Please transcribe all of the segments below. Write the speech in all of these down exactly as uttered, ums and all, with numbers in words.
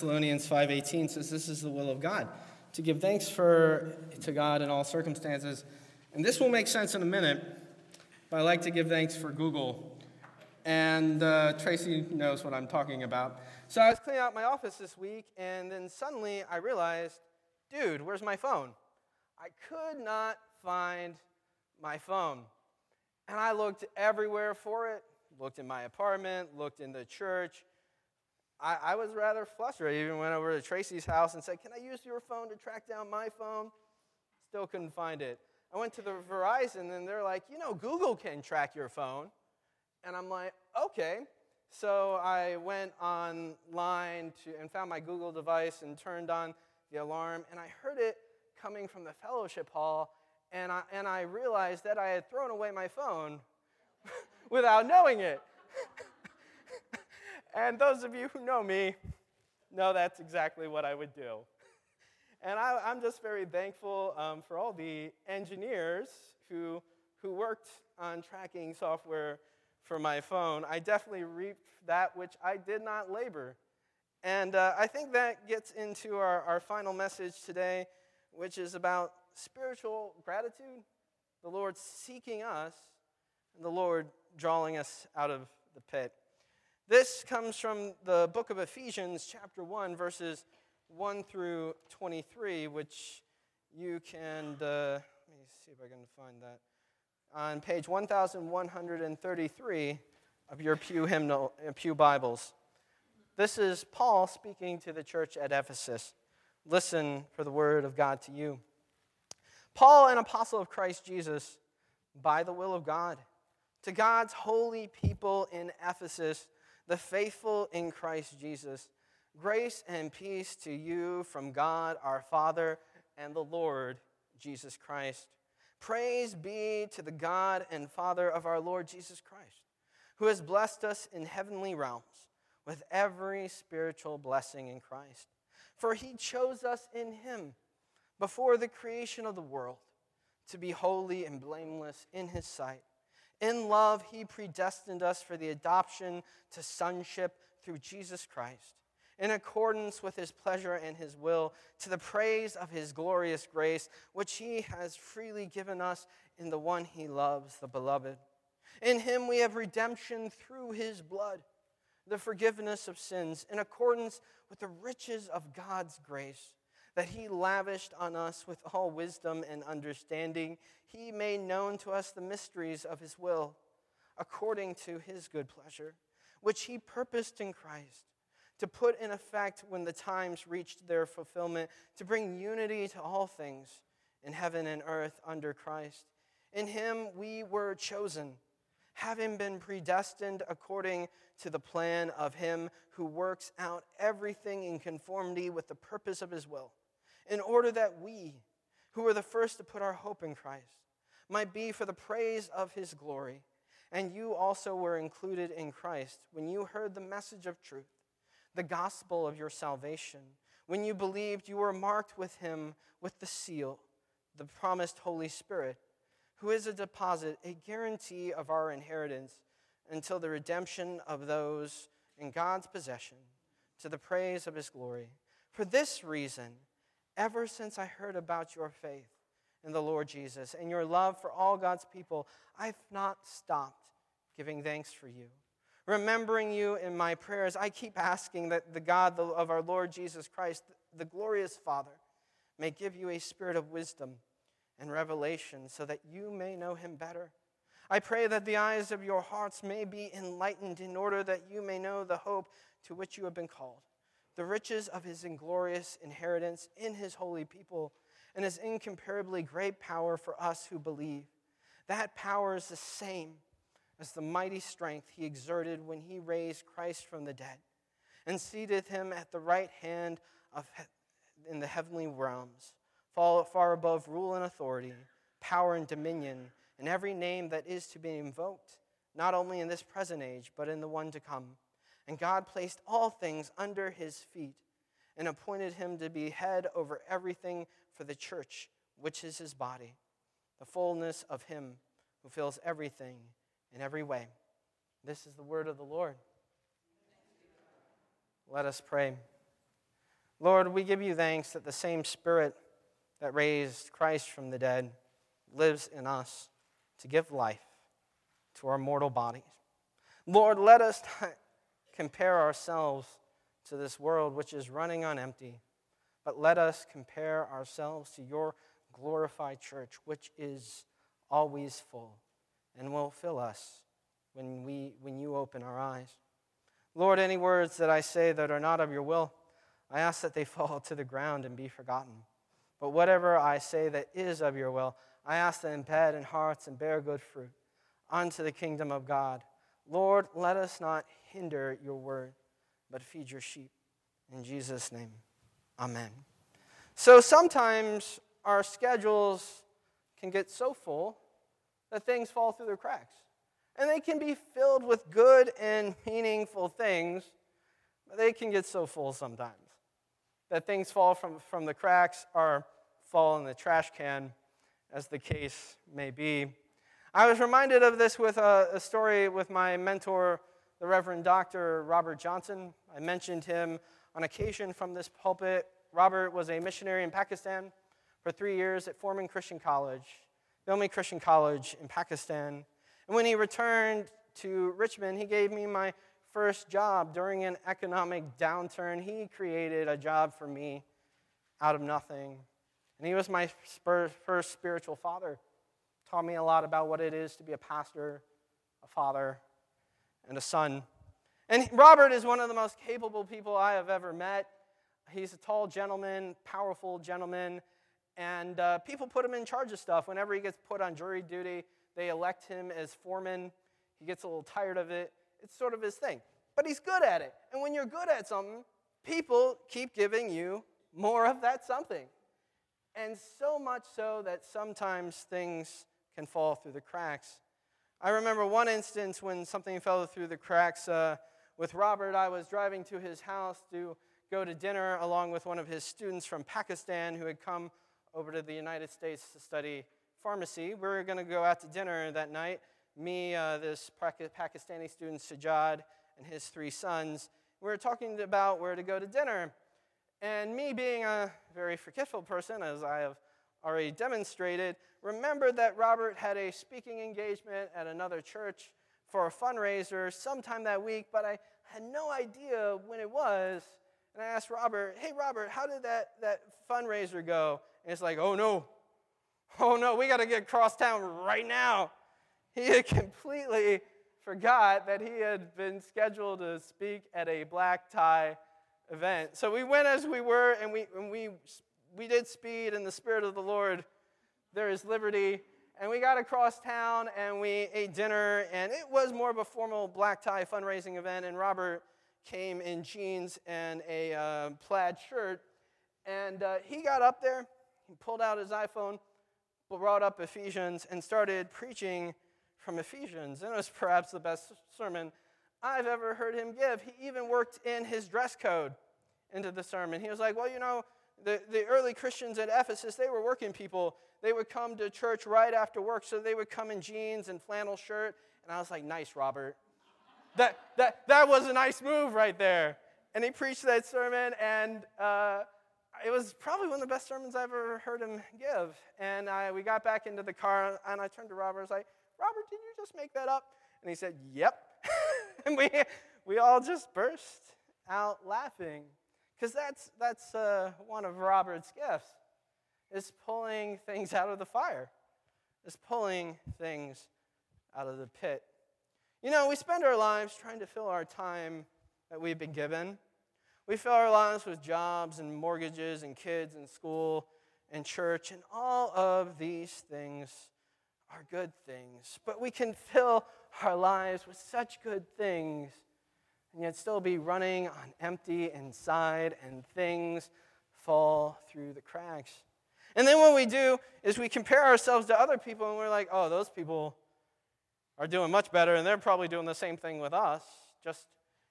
Thessalonians five eighteen says, this is the will of God, to give thanks for to God in all circumstances. And this will make sense in a minute, but I like to give thanks for Google. And uh, Tracy knows what I'm talking about. So I was cleaning out my office this week, and then suddenly I realized, dude, where's my phone? I could not find my phone. And I looked everywhere for it, looked in my apartment, looked in the church. I, I was rather flustered. I even went over to Tracy's house and said, can I use your phone to track down my phone? Still couldn't find it. I went to the Verizon, and they're like, you know, Google can track your phone. And I'm like, okay. So I went online to, and found my Google device and turned on the alarm, and I heard it coming from the fellowship hall, and I, and I realized that I had thrown away my phone without knowing it. And those of you who know me know that's exactly what I would do. And I, I'm just very thankful um, for all the engineers who who worked on tracking software for my phone. I definitely reaped that which I did not labor. And uh, I think that gets into our, our final message today, which is about spiritual gratitude, the Lord seeking us, and the Lord drawing us out of the pit. This comes from the book of Ephesians, chapter one, verses one through twenty-three, which you can, uh, let me see if I can find that, on page eleven thirty-three of your pew hymnal, pew Bibles. This is Paul speaking to the church at Ephesus. Listen for the word of God to you. Paul, an apostle of Christ Jesus, by the will of God, to God's holy people in Ephesus, the faithful in Christ Jesus, grace and peace to you from God our Father and the Lord Jesus Christ. Praise be to the God and Father of our Lord Jesus Christ, who has blessed us in heavenly realms with every spiritual blessing in Christ. For he chose us in him before the creation of the world to be holy and blameless in his sight. In love, he predestined us for the adoption to sonship through Jesus Christ, in accordance with his pleasure and his will, to the praise of his glorious grace, which he has freely given us in the one he loves, the beloved. In him we have redemption through his blood, the forgiveness of sins, in accordance with the riches of God's grace, that he lavished on us with all wisdom and understanding. He made known to us the mysteries of his will, according to his good pleasure, which he purposed in Christ, to put in effect when the times reached their fulfillment, to bring unity to all things in heaven and earth under Christ. In him we were chosen, having been predestined according to the plan of him who works out everything in conformity with the purpose of his will, in order that we, who were the first to put our hope in Christ, might be for the praise of his glory. And you also were included in Christ when you heard the message of truth, the gospel of your salvation. When you believed, you were marked with him with the seal, the promised Holy Spirit, who is a deposit, a guarantee of our inheritance until the redemption of those in God's possession, to the praise of his glory. For this reason, ever since I heard about your faith in the Lord Jesus and your love for all God's people, I've not stopped giving thanks for you, remembering you in my prayers. I keep asking that the God of our Lord Jesus Christ, the glorious Father, may give you a spirit of wisdom and revelation so that you may know him better. I pray that the eyes of your hearts may be enlightened in order that you may know the hope to which you have been called, the riches of his inglorious inheritance in his holy people, and his incomparably great power for us who believe. That power is the same as the mighty strength he exerted when he raised Christ from the dead and seated him at the right hand of he- in the heavenly realms, far, far above rule and authority, power and dominion, and every name that is to be invoked, not only in this present age, but in the one to come. And God placed all things under his feet and appointed him to be head over everything for the church, which is his body, the fullness of him who fills everything in every way. This is the word of the Lord. Let us pray. Lord, we give you thanks that the same Spirit that raised Christ from the dead lives in us to give life to our mortal bodies. Lord, let us not compare ourselves to this world which is running on empty, but let us compare ourselves to your glorified church, which is always full and will fill us when we when you open our eyes. Lord, any words that I say that are not of your will, I ask that they fall to the ground and be forgotten. But whatever I say that is of your will, I ask that embed in hearts and bear good fruit unto the kingdom of God. Lord, let us not hinder your word, but feed your sheep. In Jesus' name, amen. So sometimes our schedules can get so full that things fall through the cracks. And they can be filled with good and meaningful things, but they can get so full sometimes that things fall from, from the cracks or fall in the trash can, as the case may be. I was reminded of this with a, a story with my mentor, the Reverend Doctor Robert Johnson. I mentioned him on occasion from this pulpit. Robert was a missionary in Pakistan for three years at Forman Christian College, the only Christian college in Pakistan. And when he returned to Richmond, he gave me my first job during an economic downturn. He created a job for me out of nothing. And he was my first spiritual father. Taught me a lot about what it is to be a pastor, a father, and a son. And Robert is one of the most capable people I have ever met. He's a tall gentleman, powerful gentleman, and uh, people put him in charge of stuff. Whenever he gets put on jury duty, they elect him as foreman. He gets a little tired of it. It's sort of his thing. But he's good at it. And when you're good at something, people keep giving you more of that something. And so much so that sometimes things can fall through the cracks. I remember one instance when something fell through the cracks uh, with Robert. I was driving to his house to go to dinner along with one of his students from Pakistan who had come over to the United States to study pharmacy. We were going to go out to dinner that night. Me, uh, this Pakistani student, Sajad, and his three sons. We were talking about where to go to dinner. And me, being a very forgetful person, as I have already demonstrated, remembered that Robert had a speaking engagement at another church for a fundraiser sometime that week, but I had no idea when it was. And I asked Robert, hey, Robert, how did that, that fundraiser go? And it's like, oh, no. Oh, no, we got to get across town right now. He had completely forgot that he had been scheduled to speak at a black tie event. So we went as we were, and we and we we did speed in the Spirit of the Lord. There is liberty. And we got across town, and we ate dinner, and it was more of a formal black tie fundraising event, and Robert came in jeans and a uh, plaid shirt, and uh, he got up there, he pulled out his iPhone, brought up Ephesians, and started preaching from Ephesians. And it was perhaps the best sermon I've ever heard him give. He even worked in his dress code into the sermon. He was like, well, you know, the, the early Christians at Ephesus, they were working people. They would come to church right after work, so they would come in jeans and flannel shirt. And I was like, nice, Robert. that, that, that was a nice move right there. And he preached that sermon, and uh, it was probably one of the best sermons I've ever heard him give. And I, we got back into the car, and I turned to Robert. I was like, Robert, did you just make that up? And he said, yep. And we we all just burst out laughing, because that's that's uh, one of Robert's gifts, is pulling things out of the fire, is pulling things out of the pit. You know, we spend our lives trying to fill our time that we've been given. We fill our lives with jobs and mortgages and kids and school and church, and all of these things are good things. But we can fill our lives with such good things and yet still be running on empty inside, and things fall through the cracks. And then what we do is we compare ourselves to other people, and we're like, oh, those people are doing much better, and they're probably doing the same thing with us, just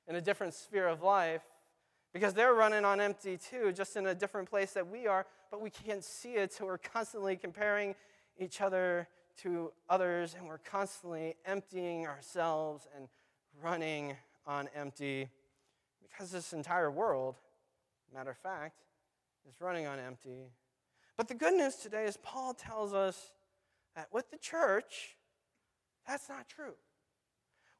in a different sphere of life, because they're running on empty too, just in a different place that we are, but we can't see it, so we're constantly comparing each other to others, and we're constantly emptying ourselves and running on empty, because this entire world Matter of fact, it's running on empty. But the good news today is Paul tells us that with the church, that's not true.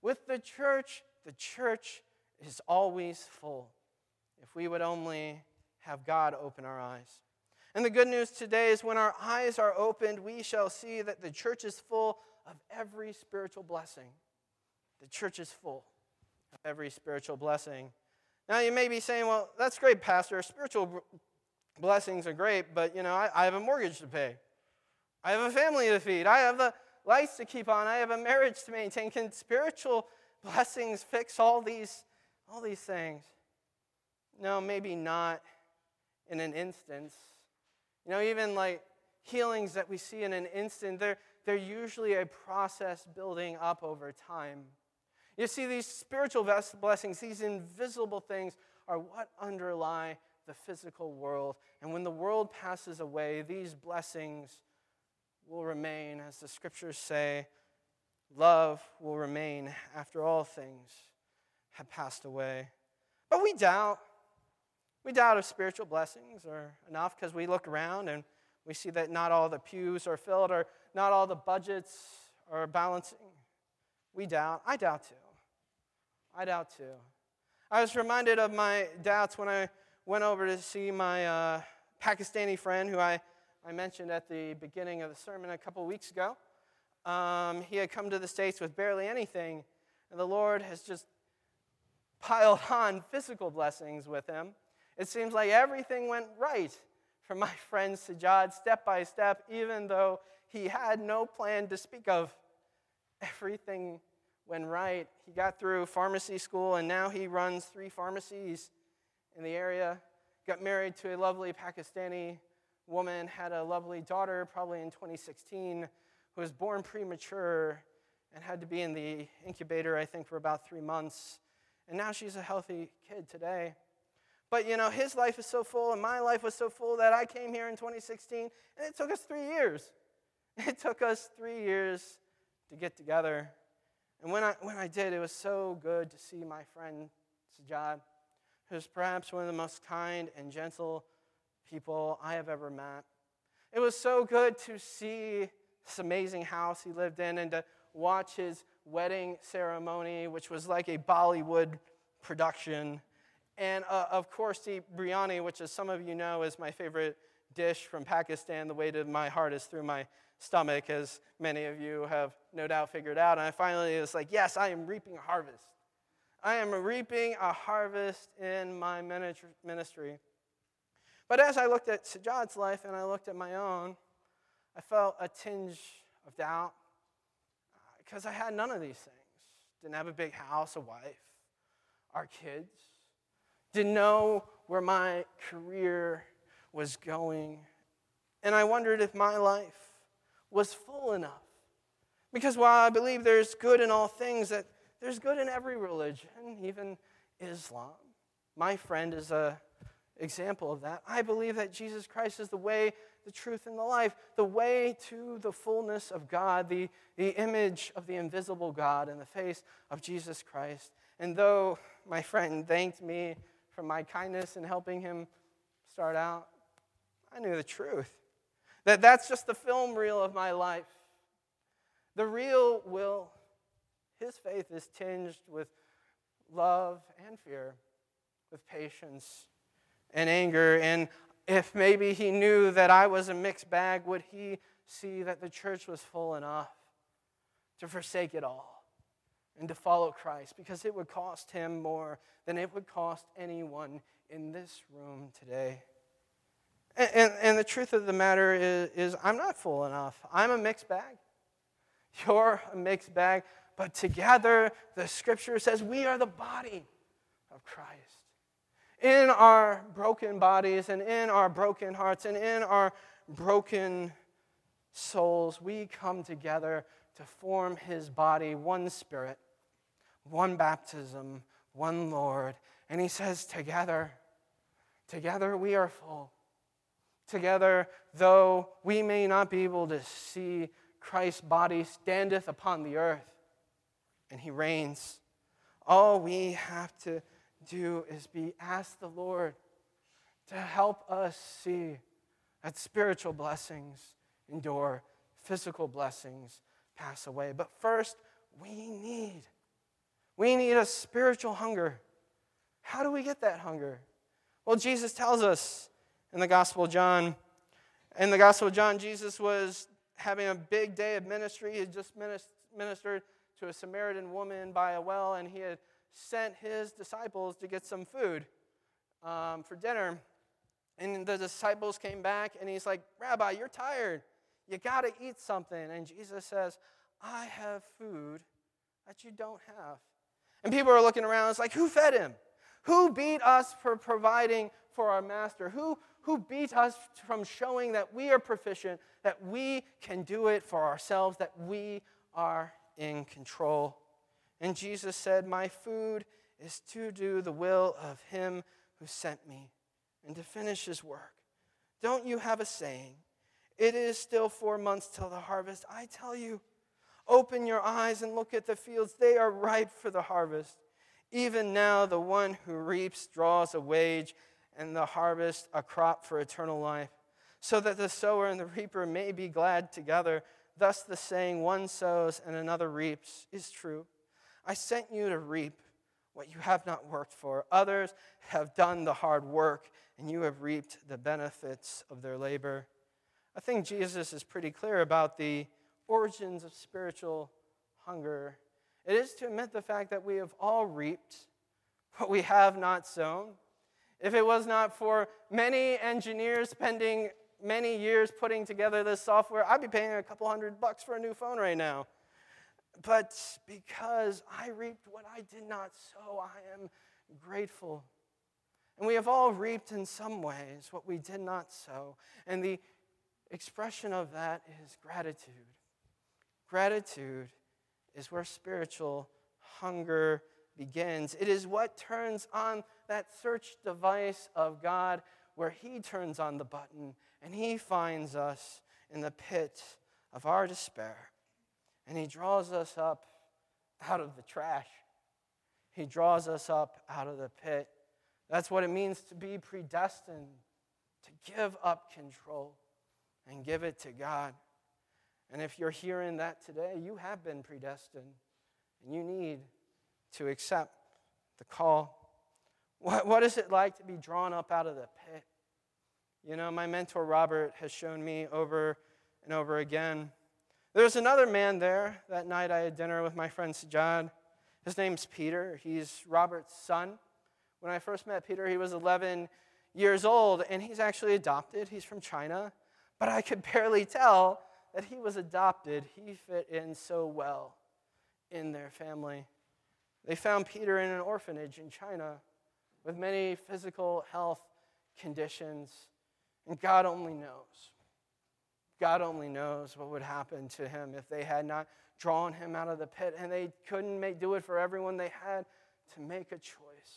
With the church, the church is always full. If we would only have God open our eyes. And the good news today is when our eyes are opened, we shall see that the church is full of every spiritual blessing. The church is full of every spiritual blessing. Now you may be saying, well, that's great, Pastor. Spiritual blessings are great, but you know, I, I have a mortgage to pay. I have a family to feed. I have the lights to keep on. I have a marriage to maintain. Can spiritual blessings fix all these, all these things? No, maybe not in an instance. You know, even like healings that we see in an instant, they're, they're usually a process building up over time. You see, these spiritual blessings, these invisible things, are what underlie the physical world. And when the world passes away, these blessings will remain. As the scriptures say, love will remain after all things have passed away. But we doubt. We doubt if spiritual blessings are enough because we look around and we see that not all the pews are filled or not all the budgets are balancing. We doubt. I doubt too. I doubt too. I was reminded of my doubts when I went over to see my uh, Pakistani friend who I, I mentioned at the beginning of the sermon a couple weeks ago. Um, he had come to the States with barely anything, and the Lord has just piled on physical blessings with him. It seems like everything went right for my friend Sajad, step by step, even though he had no plan to speak of. Everything went right. He got through pharmacy school, and now he runs three pharmacies in the area. Got married to a lovely Pakistani woman, had a lovely daughter, probably in twenty sixteen, who was born premature and had to be in the incubator, I think, for about three months. And now she's a healthy kid today. But, you know, his life is so full and my life was so full that I came here in twenty sixteen, and it took us three years. It took us three years to get together. And when I when I did, it was so good to see my friend Sajad, who's perhaps one of the most kind and gentle people I have ever met. It was so good to see this amazing house he lived in and to watch his wedding ceremony, which was like a Bollywood production. And, uh, of course, the biryani, which, as some of you know, is my favorite dish from Pakistan. The way to my heart is through my stomach, as many of you have no doubt figured out. And I finally was like, yes, I am reaping a harvest. I am reaping a harvest in my ministry. But as I looked at Sajad's life and I looked at my own, I felt a tinge of doubt because I had none of these things. Didn't have a big house, a wife, our kids. Didn't know where my career was going. And I wondered if my life was full enough. Because while I believe there's good in all things, that there's good in every religion, even Islam. My friend is an example of that. I believe that Jesus Christ is the way, the truth, and the life, the way to the fullness of God, the, the image of the invisible God in the face of Jesus Christ. And though my friend thanked me for my kindness in helping him start out, I knew the truth. That that's just the film reel of my life. The real Will, his faith is tinged with love and fear, with patience and anger. And if maybe he knew that I was a mixed bag, would he see that the church was full enough to forsake it all and to follow Christ? Because it would cost him more than it would cost anyone in this room today. And, and, and the truth of the matter is, is I'm not full enough. I'm a mixed bag. You're a mixed bag. But together, the scripture says we are the body of Christ. In our broken bodies and in our broken hearts and in our broken souls, we come together to form his body, one spirit, one baptism, one Lord. And he says, together, together we are full. Together, though we may not be able to see, Christ's body standeth upon the earth, and he reigns. All we have to do is be ask the Lord to help us see that spiritual blessings endure, physical blessings pass away. But first, we need, we need a spiritual hunger. How do we get that hunger? Well, Jesus tells us in the Gospel of John. In the Gospel of John, Jesus was having a big day of ministry. He had just ministered to a Samaritan woman by a well, and he had sent his disciples to get some food um, for dinner. And the disciples came back, and he's like, Rabbi, you're tired. You got to eat something. And Jesus says, I have food that you don't have. And people are looking around. It's like, who fed him? Who beat us for providing for our master? Who, who beat us from showing that we are proficient, that we can do it for ourselves, that we are in control? And Jesus said, my food is to do the will of him who sent me and to finish his work. Don't you have a saying? It is still four months till the harvest. I tell you, open your eyes and look at the fields. They are ripe for the harvest. Even now, the one who reaps draws a wage, and the harvest a crop for eternal life, so that the sower and the reaper may be glad together. Thus the saying, one sows and another reaps, is true. I sent you to reap what you have not worked for. Others have done the hard work, and you have reaped the benefits of their labor. I think Jesus is pretty clear about the origins of spiritual hunger. It is to admit the fact that we have all reaped what we have not sown. If it was not for many engineers spending many years putting together this software, I'd be paying a couple hundred bucks for a new phone right now. But because I reaped what I did not sow, I am grateful. And we have all reaped in some ways what we did not sow. And the expression of that is gratitude. Gratitude is where spiritual hunger begins. It is what turns on that search device of God, where he turns on the button and he finds us in the pit of our despair. And he draws us up out of the trash. He draws us up out of the pit. That's what it means to be predestined, to give up control and give it to God. And if you're hearing that today, you have been predestined, and you need to accept the call. What, what is it like to be drawn up out of the pit? You know, my mentor Robert has shown me over and over again. There's another man there. That night I had dinner with my friend Sajad. His name's Peter. He's Robert's son. When I first met Peter, he was eleven years old, and he's actually adopted. He's from China. But I could barely tell that he was adopted. He fit in so well in their family. They found Peter in an orphanage in China with many physical health conditions. And God only knows. God only knows what would happen to him if they had not drawn him out of the pit. And they couldn't make, do it for everyone. They had to make a choice.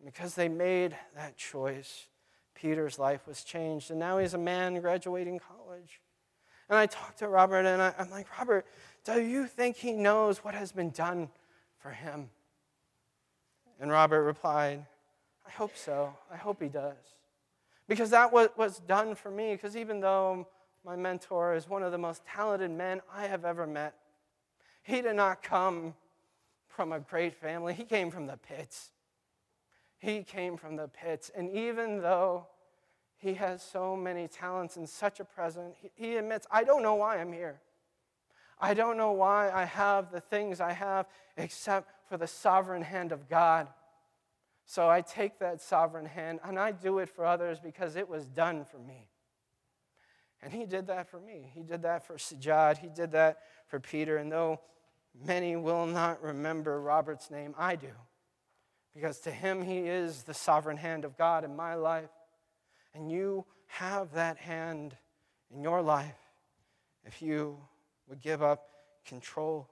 And because they made that choice, Peter's life was changed. And now he's a man graduating college. And I talked to Robert, and I, I'm like, Robert, do you think he knows what has been done for him? And Robert replied, I hope so. I hope he does. Because that was what's done for me, because even though my mentor is one of the most talented men I have ever met, he did not come from a great family. He came from the pits. He came from the pits. And even though he has so many talents and such a present, he admits, I don't know why I'm here. I don't know why I have the things I have except for the sovereign hand of God. So I take that sovereign hand and I do it for others because it was done for me. And he did that for me. He did that for Sajjad. He did that for Peter. And though many will not remember Robert's name, I do. Because to him, he is the sovereign hand of God in my life. And you have that hand in your life if you would give up control.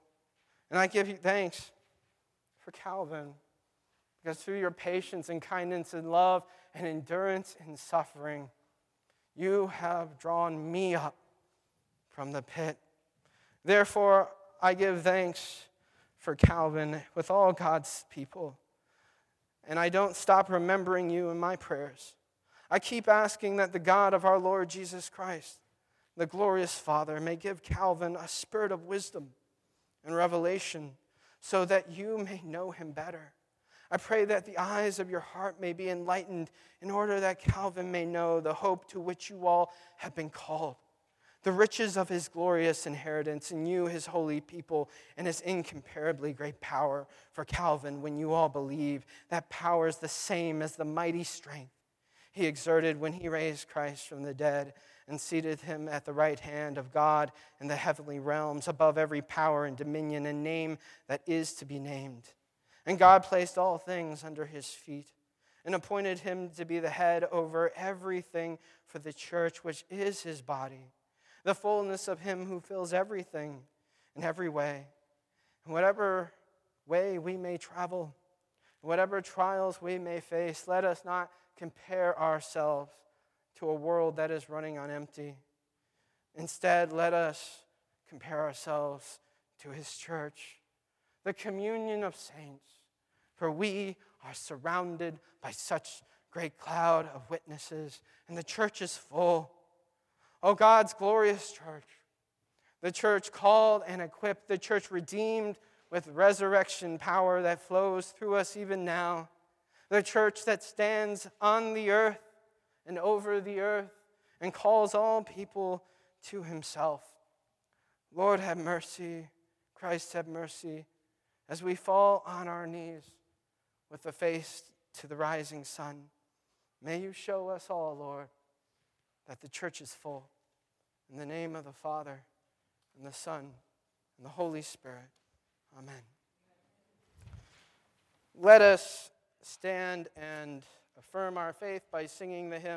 And I give you thanks for Calvin, because through your patience and kindness and love and endurance and suffering, you have drawn me up from the pit. Therefore, I give thanks for Calvin with all God's people. And I don't stop remembering you in my prayers. I keep asking that the God of our Lord Jesus Christ, the glorious Father, may give Calvin a spirit of wisdom and revelation so that you may know him better. I pray that the eyes of your heart may be enlightened in order that Calvin may know the hope to which you all have been called, the riches of his glorious inheritance in you, his holy people, and his incomparably great power. For Calvin, when you all believe, that power is the same as the mighty strength he exerted when he raised Christ from the dead and seated him at the right hand of God in the heavenly realms, above every power and dominion and name that is to be named. And God placed all things under his feet and appointed him to be the head over everything for the church, which is his body, the fullness of him who fills everything in every way. In whatever way we may travel, in whatever trials we may face, let us not compare ourselves to a world that is running on empty. Instead, let us compare ourselves to his church, the communion of saints, for we are surrounded by such great cloud of witnesses, and the church is full. Oh, God's glorious church, the church called and equipped, the church redeemed with resurrection power that flows through us even now, the church that stands on the earth and over the earth and calls all people to himself. Lord, have mercy. Christ, have mercy. As we fall on our knees with the face to the rising sun, may you show us all, Lord, that the church is full. In the name of the Father, and the Son, and the Holy Spirit. Amen. Let us stand and affirm our faith by singing the hymn.